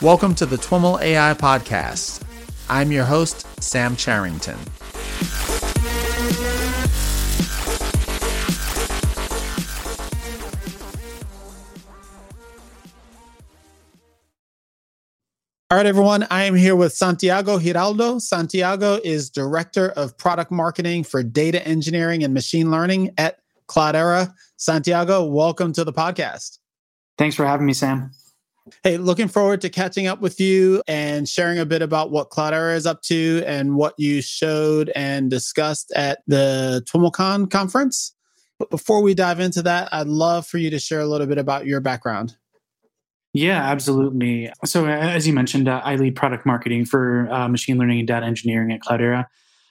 Welcome to the TwiML AI Podcast. I'm your host, Sam Charrington. All right, everyone, I am here with Santiago Giraldo. Santiago is Director of Product Marketing for Data Engineering and Machine Learning at Cloudera. Santiago, welcome to the podcast. Thanks for having me, Sam. Hey, looking forward to catching up with you and sharing a bit about what Cloudera is up to and what you showed and discussed at the TwiMLCon conference. But before we dive into that, I'd love for you to share a little bit about your background. Yeah, absolutely. So as you mentioned, I lead product marketing for machine learning and data engineering at Cloudera.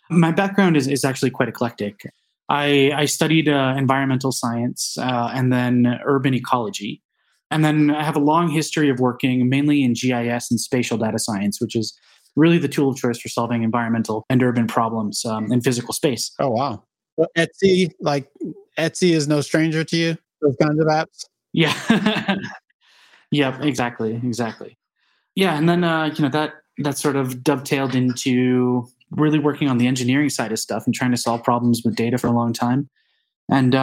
My background is actually quite eclectic. I studied environmental science and then urban ecology. And then I have a long history of working mainly in GIS and spatial data science, which is really the tool of choice for solving environmental and urban problems in physical space. Oh, wow. Well, Etsy is no stranger to you, those kinds of apps? Yeah. Yeah, exactly. Yeah, and then that sort of dovetailed into really working on the engineering side of stuff and trying to solve problems with data for a long time. And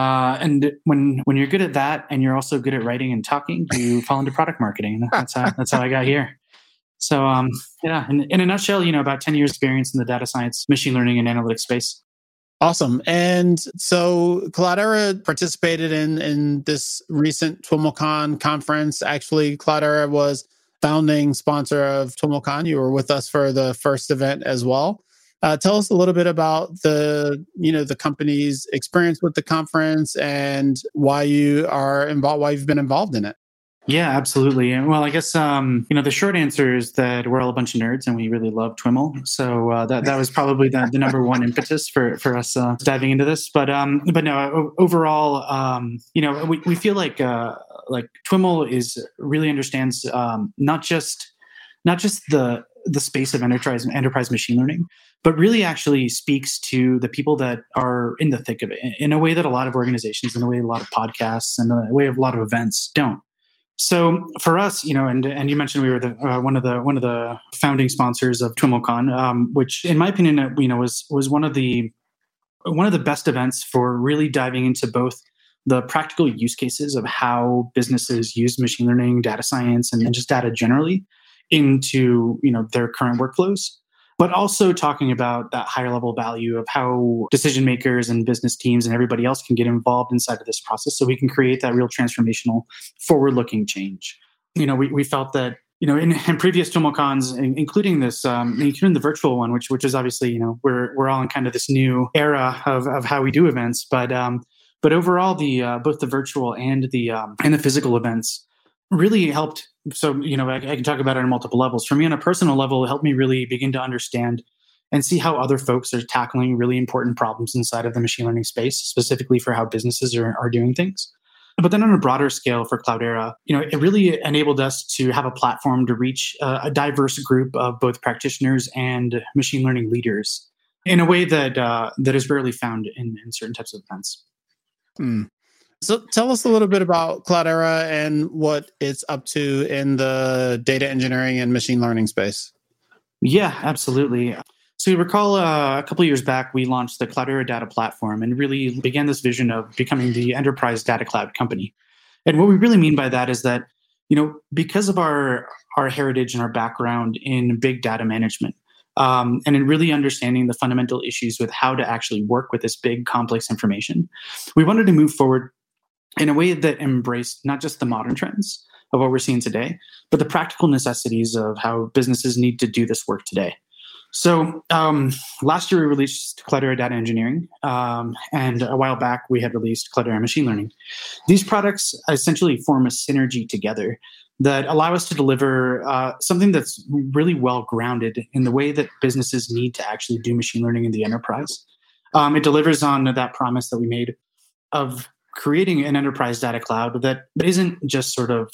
when you're good at that and you're also good at writing and talking, you fall into product marketing. That's how I got here. So in a nutshell, about 10 years experience in the data science, machine learning, and analytics space. Awesome. And so Cloudera participated in this recent TwiMLCon conference. Actually, Cloudera was founding sponsor of TwiMLCon. You were with us for the first event as well. Tell us a little bit about the company's experience with the conference and why you are involved, why you've been involved in it. Yeah, absolutely. And well, I guess, the short answer is that we're all a bunch of nerds and we really love TwiML. So that was probably the number one impetus for us diving into this. But overall, we feel like TwiML really understands not just the space of enterprise machine learning, but really actually speaks to the people that are in the thick of it in a way that a lot of organizations, in a way a lot of podcasts, and a way a lot of events don't. So for us, and you mentioned we were one of the founding sponsors of TwiMLCon, which, in my opinion, was one of the best events for really diving into both the practical use cases of how businesses use machine learning, data science, and just data generally into their current workflows, but also talking about that higher level value of how decision makers and business teams and everybody else can get involved inside of this process so we can create that real transformational forward-looking change. We felt that, in previous TwiMLCons, including this, including the virtual one, which is obviously, we're all in kind of this new era of how we do events. But overall, the both the virtual and the physical events really helped. So, I can talk about it on multiple levels. For me, on a personal level, it helped me really begin to understand and see how other folks are tackling really important problems inside of the machine learning space, specifically for how businesses are doing things. But then on a broader scale for Cloudera, it really enabled us to have a platform to reach a diverse group of both practitioners and machine learning leaders in a way that is rarely found in certain types of events. Mm. So tell us a little bit about Cloudera and what it's up to in the data engineering and machine learning space. Yeah, absolutely. So you recall a couple of years back, we launched the Cloudera Data Platform and really began this vision of becoming the enterprise data cloud company. And what we really mean by that is that, because of our heritage and our background in big data management, and in really understanding the fundamental issues with how to actually work with this big, complex information, we wanted to move forward in a way that embraced not just the modern trends of what we're seeing today, but the practical necessities of how businesses need to do this work today. So last year we released Cloudera Data Engineering, and a while back we had released Cloudera Machine Learning. These products essentially form a synergy together that allow us to deliver something that's really well grounded in the way that businesses need to actually do machine learning in the enterprise. It delivers on that promise that we made of creating an enterprise data cloud that isn't just sort of,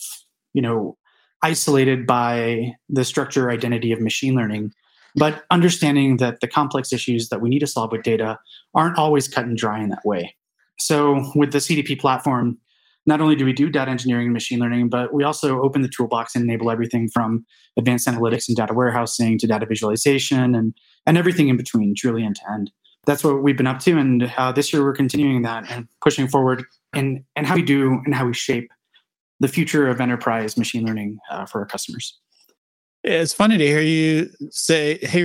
isolated by the structure or identity of machine learning, but understanding that the complex issues that we need to solve with data aren't always cut and dry in that way. So with the CDP platform, not only do we do data engineering and machine learning, but we also open the toolbox and enable everything from advanced analytics and data warehousing to data visualization and everything in between, truly end-to-end. That's what we've been up to. And this year, we're continuing that and pushing forward in how we do and how we shape the future of enterprise machine learning for our customers. It's funny to hear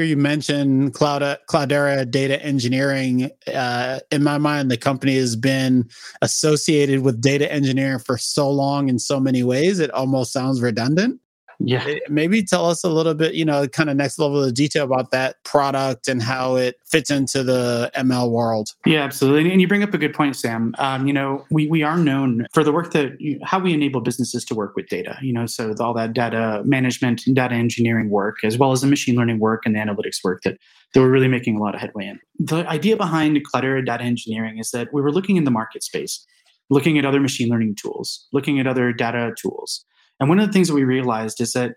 you mention Cloudera Data Engineering. In my mind, the company has been associated with data engineering for so long in so many ways, it almost sounds redundant. Yeah. Maybe tell us a little bit, kind of next level of detail about that product and how it fits into the ML world. Yeah, absolutely. And you bring up a good point, Sam. We are known for the work how we enable businesses to work with data, so all that data management and data engineering work, as well as the machine learning work and the analytics work that we're really making a lot of headway in. The idea behind Cloudera Data Engineering is that we were looking in the market space, looking at other machine learning tools, looking at other data tools. And one of the things that we realized is that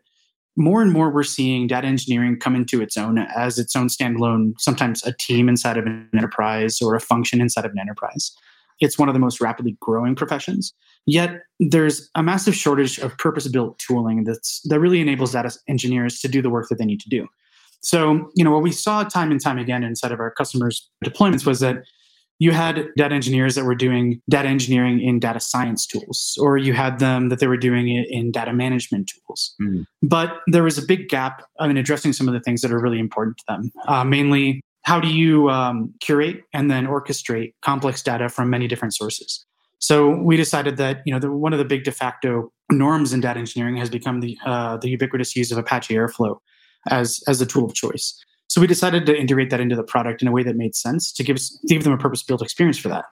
more and more we're seeing data engineering come into its own as its own standalone, sometimes a team inside of an enterprise or a function inside of an enterprise. It's one of the most rapidly growing professions. Yet there's a massive shortage of purpose-built tooling that really enables data engineers to do the work that they need to do. So, what we saw time and time again inside of our customers' deployments was that you had data engineers that were doing data engineering in data science tools, or you had them that they were doing it in data management tools. Mm. But there was a big gap in addressing some of the things that are really important to them. Mainly, how do you curate and then orchestrate complex data from many different sources? So we decided that one of the big de facto norms in data engineering has become the ubiquitous use of Apache Airflow as a tool of choice. So we decided to integrate that into the product in a way that made sense to give them a purpose-built experience for that.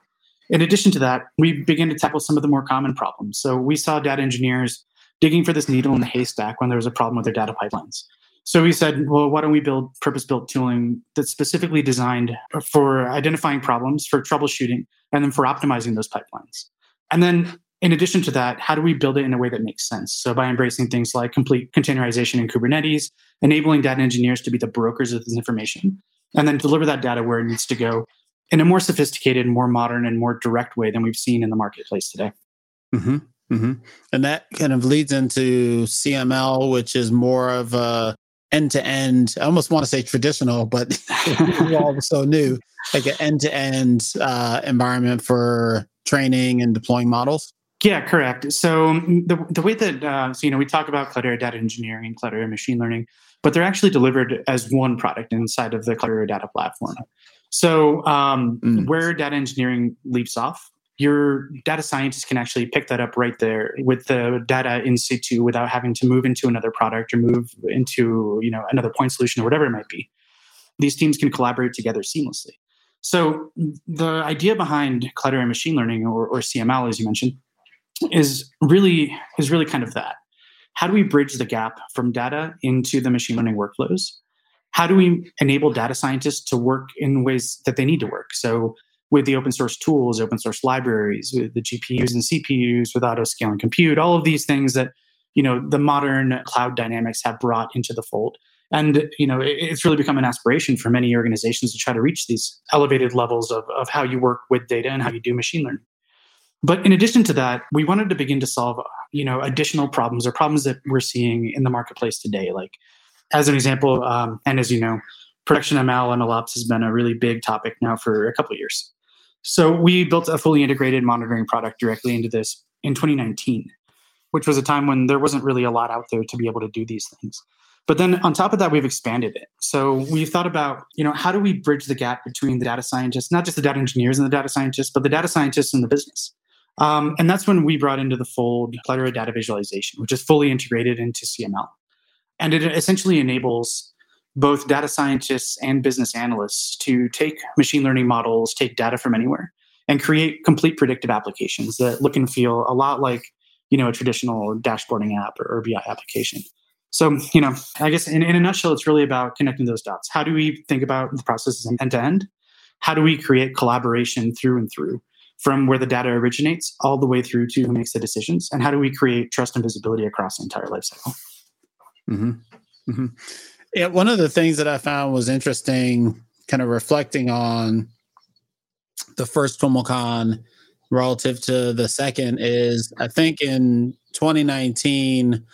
In addition to that, we began to tackle some of the more common problems. So we saw data engineers digging for this needle in the haystack when there was a problem with their data pipelines. So we said, well, why don't we build purpose-built tooling that's specifically designed for identifying problems, for troubleshooting, and then for optimizing those pipelines? And then in addition to that, how do we build it in a way that makes sense? So by embracing things like complete containerization in Kubernetes, enabling data engineers to be the brokers of this information, and then deliver that data where it needs to go in a more sophisticated, more modern, and more direct way than we've seen in the marketplace today. Mm-hmm. Mm-hmm. And that kind of leads into CML, which is more of a end-to-end, I almost want to say traditional, but also new, like an end-to-end environment for training and deploying models. Yeah, correct. So the way that, we talk about Cloudera Data Engineering and Cloudera Machine Learning, but they're actually delivered as one product inside of the Cloudera Data Platform. So where data engineering leaps off, your data scientists can actually pick that up right there with the data in situ without having to move into another product or move into another point solution or whatever it might be. These teams can collaborate together seamlessly. So the idea behind Cloudera Machine Learning or CML, as you mentioned, is really kind of that. How do we bridge the gap from data into the machine learning workflows? How do we enable data scientists to work in ways that they need to work? So with the open source tools, open source libraries, with the GPUs and CPUs, with auto-scaling compute, all of these things that the modern cloud dynamics have brought into the fold. And it's really become an aspiration for many organizations to try to reach these elevated levels of how you work with data and how you do machine learning. But in addition to that, we wanted to begin to solve, additional problems or problems that we're seeing in the marketplace today. Like, as an example, and as you know, production ML and MLOps has been a really big topic now for a couple of years. So we built a fully integrated monitoring product directly into this in 2019, which was a time when there wasn't really a lot out there to be able to do these things. But then on top of that, we've expanded it. So we thought about, how do we bridge the gap between the data scientists, not just the data engineers and the data scientists, but the data scientists and the business. And that's when we brought into the fold Cloudera Data Visualization, which is fully integrated into CML. And it essentially enables both data scientists and business analysts to take machine learning models, take data from anywhere, and create complete predictive applications that look and feel a lot like, a traditional dashboarding app or BI application. So, I guess in a nutshell, it's really about connecting those dots. How do we think about the processes end to end? How do we create collaboration through and through? From where the data originates all the way through to who makes the decisions, and how do we create trust and visibility across the entire lifecycle? Mm-hmm. Mm-hmm. Yeah, one of the things that I found was interesting, kind of reflecting on the first TwiMLCon relative to the second is, I think in 2019,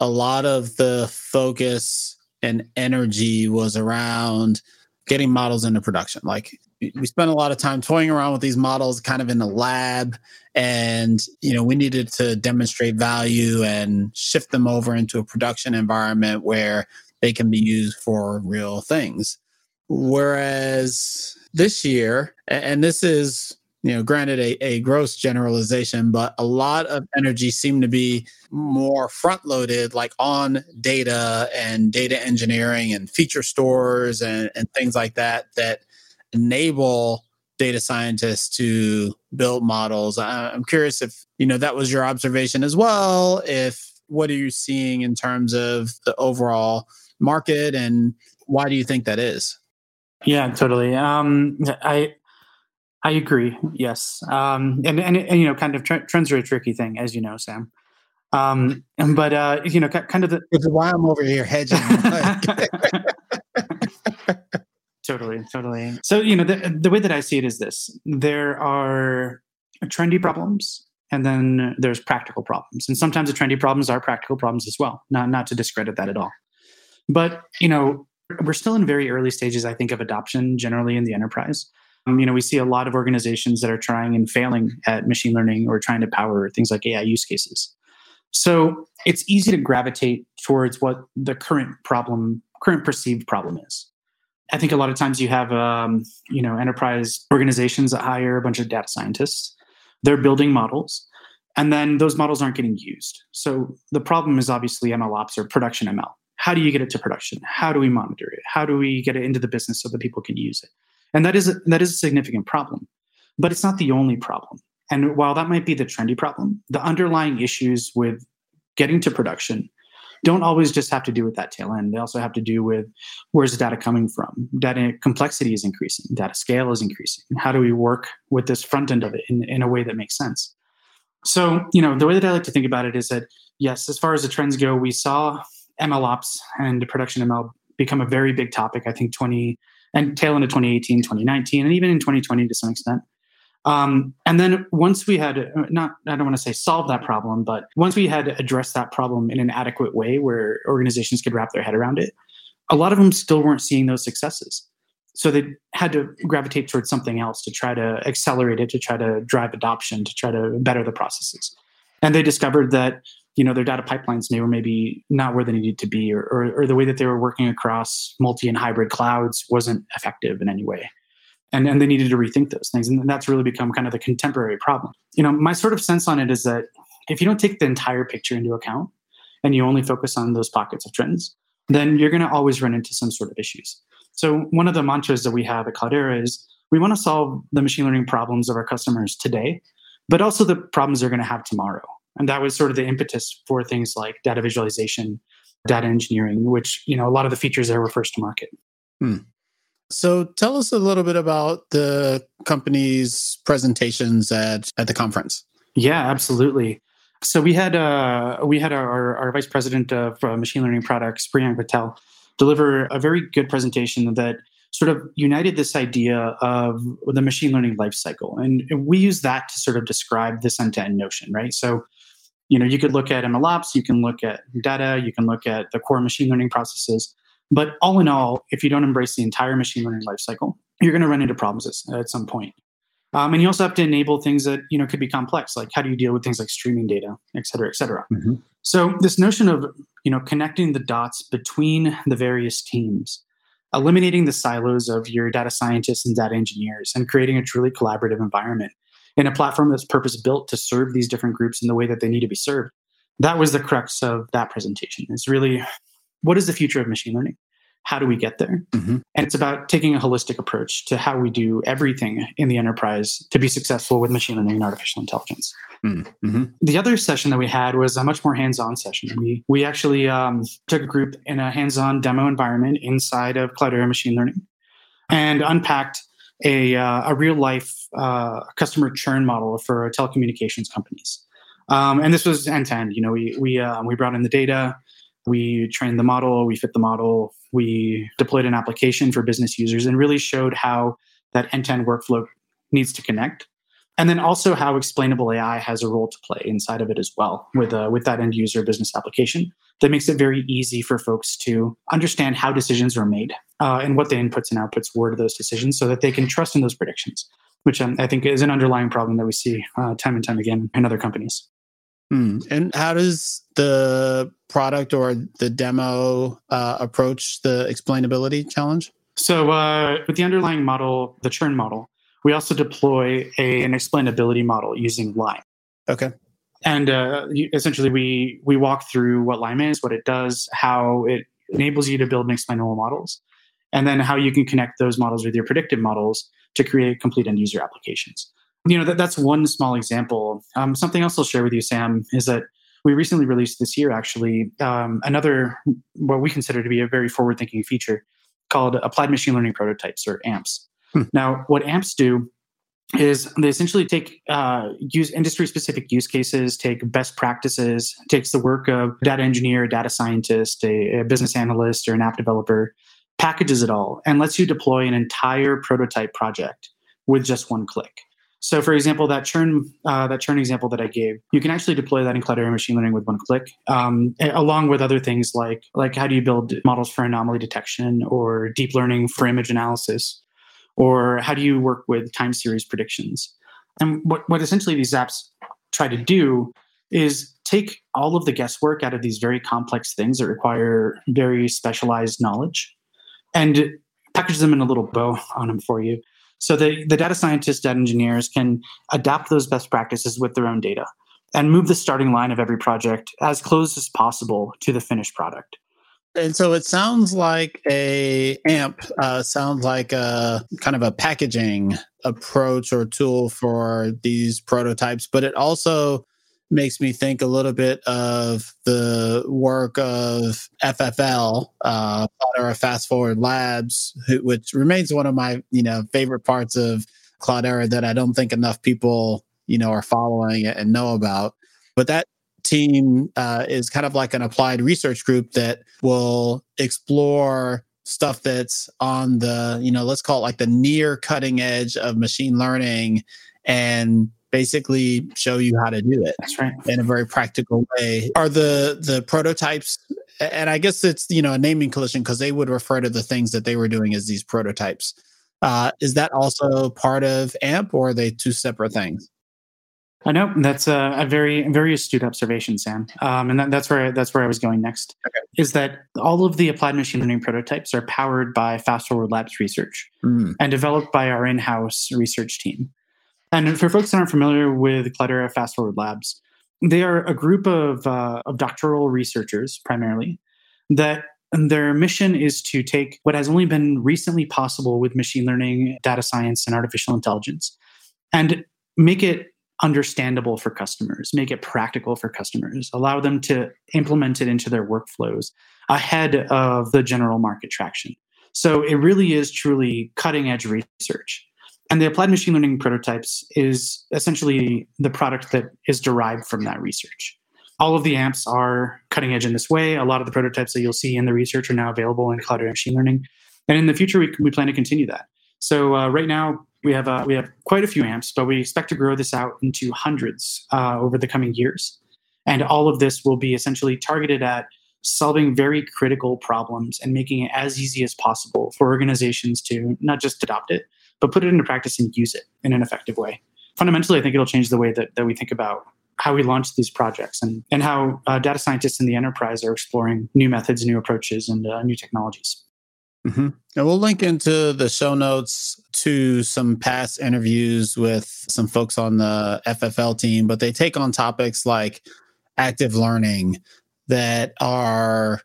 a lot of the focus and energy was around getting models into production. Like, we spent a lot of time toying around with these models kind of in the lab, and, you know, we needed to demonstrate value and shift them over into a production environment where they can be used for real things. Whereas this year, and this is, you know, granted a gross generalization, but a lot of energy seemed to be more front-loaded, like on data and data engineering and feature stores and things like that, that enable data scientists to build models. I'm curious if, you know, that was your observation as well. If, what are you seeing in terms of the overall market, and why do you think that is? Yeah, totally. I agree. Yes. And you know, kind of trends are a tricky thing, as you know, Sam. But you know, kind of the... It's why I'm over here hedging. Totally. So, you know, the way that I see it is this: there are trendy problems, and then there's practical problems. And sometimes the trendy problems are practical problems as well. Not to discredit that at all. But, you know, we're still in very early stages, I think, of adoption generally in the enterprise. You know, we see a lot of organizations that are trying and failing at machine learning or trying to power things like AI use cases. So it's easy to gravitate towards what the current perceived problem is. I think a lot of times you have, you know, enterprise organizations that hire a bunch of data scientists. They're building models, and then those models aren't getting used. So the problem is obviously MLOps or production ML. How do you get it to production? How do we monitor it? How do we get it into the business so that people can use it? And that is a significant problem, but it's not the only problem. And while that might be the trendy problem, the underlying issues with getting to production don't always just have to do with that tail end. They also have to do with, where's the data coming from? Data complexity is increasing. Data scale is increasing. How do we work with this front end of it in a way that makes sense? So, you know, the way that I like to think about it is that, yes, as far as the trends go, we saw MLOps and production ML become a very big topic, I think, and tail into 2018, 2019, and even in 2020 to some extent. And then once we had, I don't want to say solve that problem, but once we had addressed that problem in an adequate way where organizations could wrap their head around it, a lot of them still weren't seeing those successes. So they had to gravitate towards something else to try to accelerate it, to try to drive adoption, to try to better the processes. And they discovered that, you know, their data pipelines, they were maybe not where they needed to be, or the way that they were working across multi and hybrid clouds wasn't effective in any way. And they needed to rethink those things. And that's really become kind of the contemporary problem. You know, my sort of sense on it is that if you don't take the entire picture into account and you only focus on those pockets of trends, then you're going to always run into some sort of issues. So one of the mantras that we have at Cloudera is we want to solve the machine learning problems of our customers today, but also the problems they're going to have tomorrow. And that was sort of the impetus for things like data visualization, data engineering, which, you know, a lot of the features there were first to market. So tell us a little bit about the company's presentations at the conference. Yeah, absolutely. So we had our vice president of machine learning products, Priyank Patel, deliver a very good presentation that sort of united this idea of the machine learning lifecycle. And we use that to sort of describe this end-to-end notion, right? So, you know, you could look at MLOps, you can look at data, you can look at the core machine learning processes. But all in all, if you don't embrace the entire machine learning lifecycle, you're going to run into problems at some point. And you also have to enable things that, you know, could be complex, like how do you deal with things like streaming data, et cetera, et cetera. Mm-hmm. So this notion of, you know, connecting the dots between the various teams, eliminating the silos of your data scientists and data engineers, and creating a truly collaborative environment in a platform that's purpose-built to serve these different groups in the way that they need to be served. That was the crux of that presentation. It's really... what is the future of machine learning? How do we get there? Mm-hmm. And it's about taking a holistic approach to how we do everything in the enterprise to be successful with machine learning and artificial intelligence. Mm-hmm. The other session that we had was a much more hands-on session. We actually took a group in a hands-on demo environment inside of Cloudera Machine Learning and unpacked a real-life customer churn model for telecommunications companies. And this was end-to-end. You know, we brought in the data. We trained the model, we fit the model, we deployed an application for business users, and really showed how that end-to-end workflow needs to connect. And then also how explainable AI has a role to play inside of it as well with that end user business application. That makes it very easy for folks to understand how decisions were made and what the inputs and outputs were to those decisions so that they can trust in those predictions, which I think is an underlying problem that we see time and time again in other companies. And how does the product or the demo approach the explainability challenge? So with the underlying model, the churn model, we also deploy an explainability model using Lime. Okay. And essentially, we walk through what Lime is, what it does, how it enables you to build and explainable models, and then how you can connect those models with your predictive models to create complete end-user applications. You know, that's one small example. Something else I'll share with you, Sam, is that we recently released this year, actually, another, what we consider to be a very forward-thinking feature called Applied Machine Learning Prototypes, or AMPs. Now, what AMPs do is they essentially take use industry-specific use cases, take best practices, takes the work of a data engineer, a data scientist, a business analyst, or an app developer, packages it all, and lets you deploy an entire prototype project with just one click. So, for example, that churn example that I gave, you can actually deploy that in Cloudera Machine Learning with one click, along with other things like how do you build models for anomaly detection or deep learning for image analysis, or how do you work with time series predictions? And what essentially these apps try to do is take all of the guesswork out of these very complex things that require very specialized knowledge and package them in a little bow on them for you. So the data scientists, data engineers can adapt those best practices with their own data and move the starting line of every project as close as possible to the finished product. And so it sounds like a kind of a packaging approach or tool for these prototypes, but it also makes me think a little bit of the work of FFL, Cloudera Fast Forward Labs, which remains one of my favorite parts of Cloudera that I don't think enough people are following and know about. But that team is kind of like an applied research group that will explore stuff that's on the let's call it like the near cutting edge of machine learning and basically show you how to do it. That's right. In a very practical way. Are the prototypes, and I guess it's, a naming collision because they would refer to the things that they were doing as these prototypes. Is that also part of AMP or are they two separate things? I know that's a very, very astute observation, Sam. And that's where I was going next, is that all of the applied machine learning prototypes are powered by Fast Forward Labs research and developed by our in-house research team. And for folks that aren't familiar with Cloudera Fast Forward Labs, they are a group of doctoral researchers, primarily, that their mission is to take what has only been recently possible with machine learning, data science, and artificial intelligence, and make it understandable for customers, make it practical for customers, allow them to implement it into their workflows ahead of the general market traction. So it really is truly cutting-edge research. And the applied machine learning prototypes is essentially the product that is derived from that research. All of the AMPs are cutting edge in this way. A lot of the prototypes that you'll see in the research are now available in Cloudera Machine Learning. And in the future, we plan to continue that. So right now, we have quite a few AMPs, but we expect to grow this out into hundreds over the coming years. And all of this will be essentially targeted at solving very critical problems and making it as easy as possible for organizations to not just adopt it, but put it into practice and use it in an effective way. Fundamentally, I think it'll change the way that we think about how we launch these projects and how data scientists in the enterprise are exploring new methods, new approaches, and new technologies. Mm-hmm. And we'll link into the show notes to some past interviews with some folks on the FFL team, but they take on topics like active learning that are,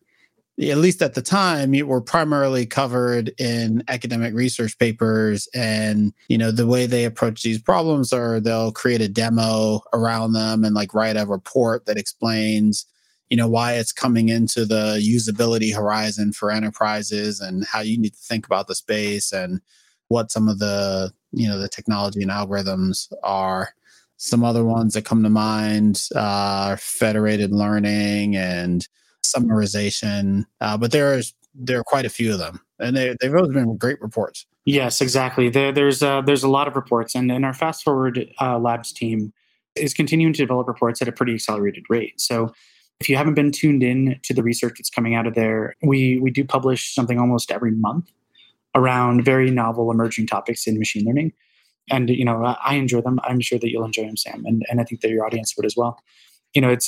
at least at the time, it were primarily covered in academic research papers. And, the way they approach these problems are they'll create a demo around them and write a report that explains, why it's coming into the usability horizon for enterprises and how you need to think about the space and what some of the, the technology and algorithms are. Some other ones that come to mind are federated learning and summarization, but there are quite a few of them, and they've always been great reports. Yes, exactly. There's a lot of reports, and our Fast Forward Labs team is continuing to develop reports at a pretty accelerated rate. So if you haven't been tuned in to the research that's coming out of there, we do publish something almost every month around very novel emerging topics in machine learning. And, you know, I enjoy them. I'm sure that you'll enjoy them, Sam. And I think that your audience would as well. You know, it's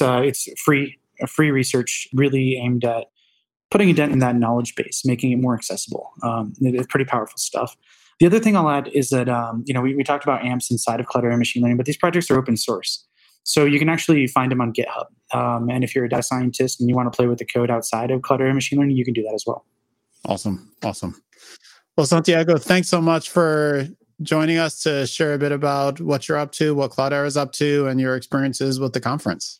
free research really aimed at putting a dent in that knowledge base, making it more accessible. It's pretty powerful stuff. The other thing I'll add is that, you know, we talked about AMPs inside of Cloudera Machine Learning, but these projects are open source. So you can actually find them on GitHub. And if you're a data scientist and you want to play with the code outside of Cloudera Machine Learning, you can do that as well. Awesome. Well, Santiago, thanks so much for joining us to share a bit about what you're up to, what Cloudera is up to, and your experiences with the conference.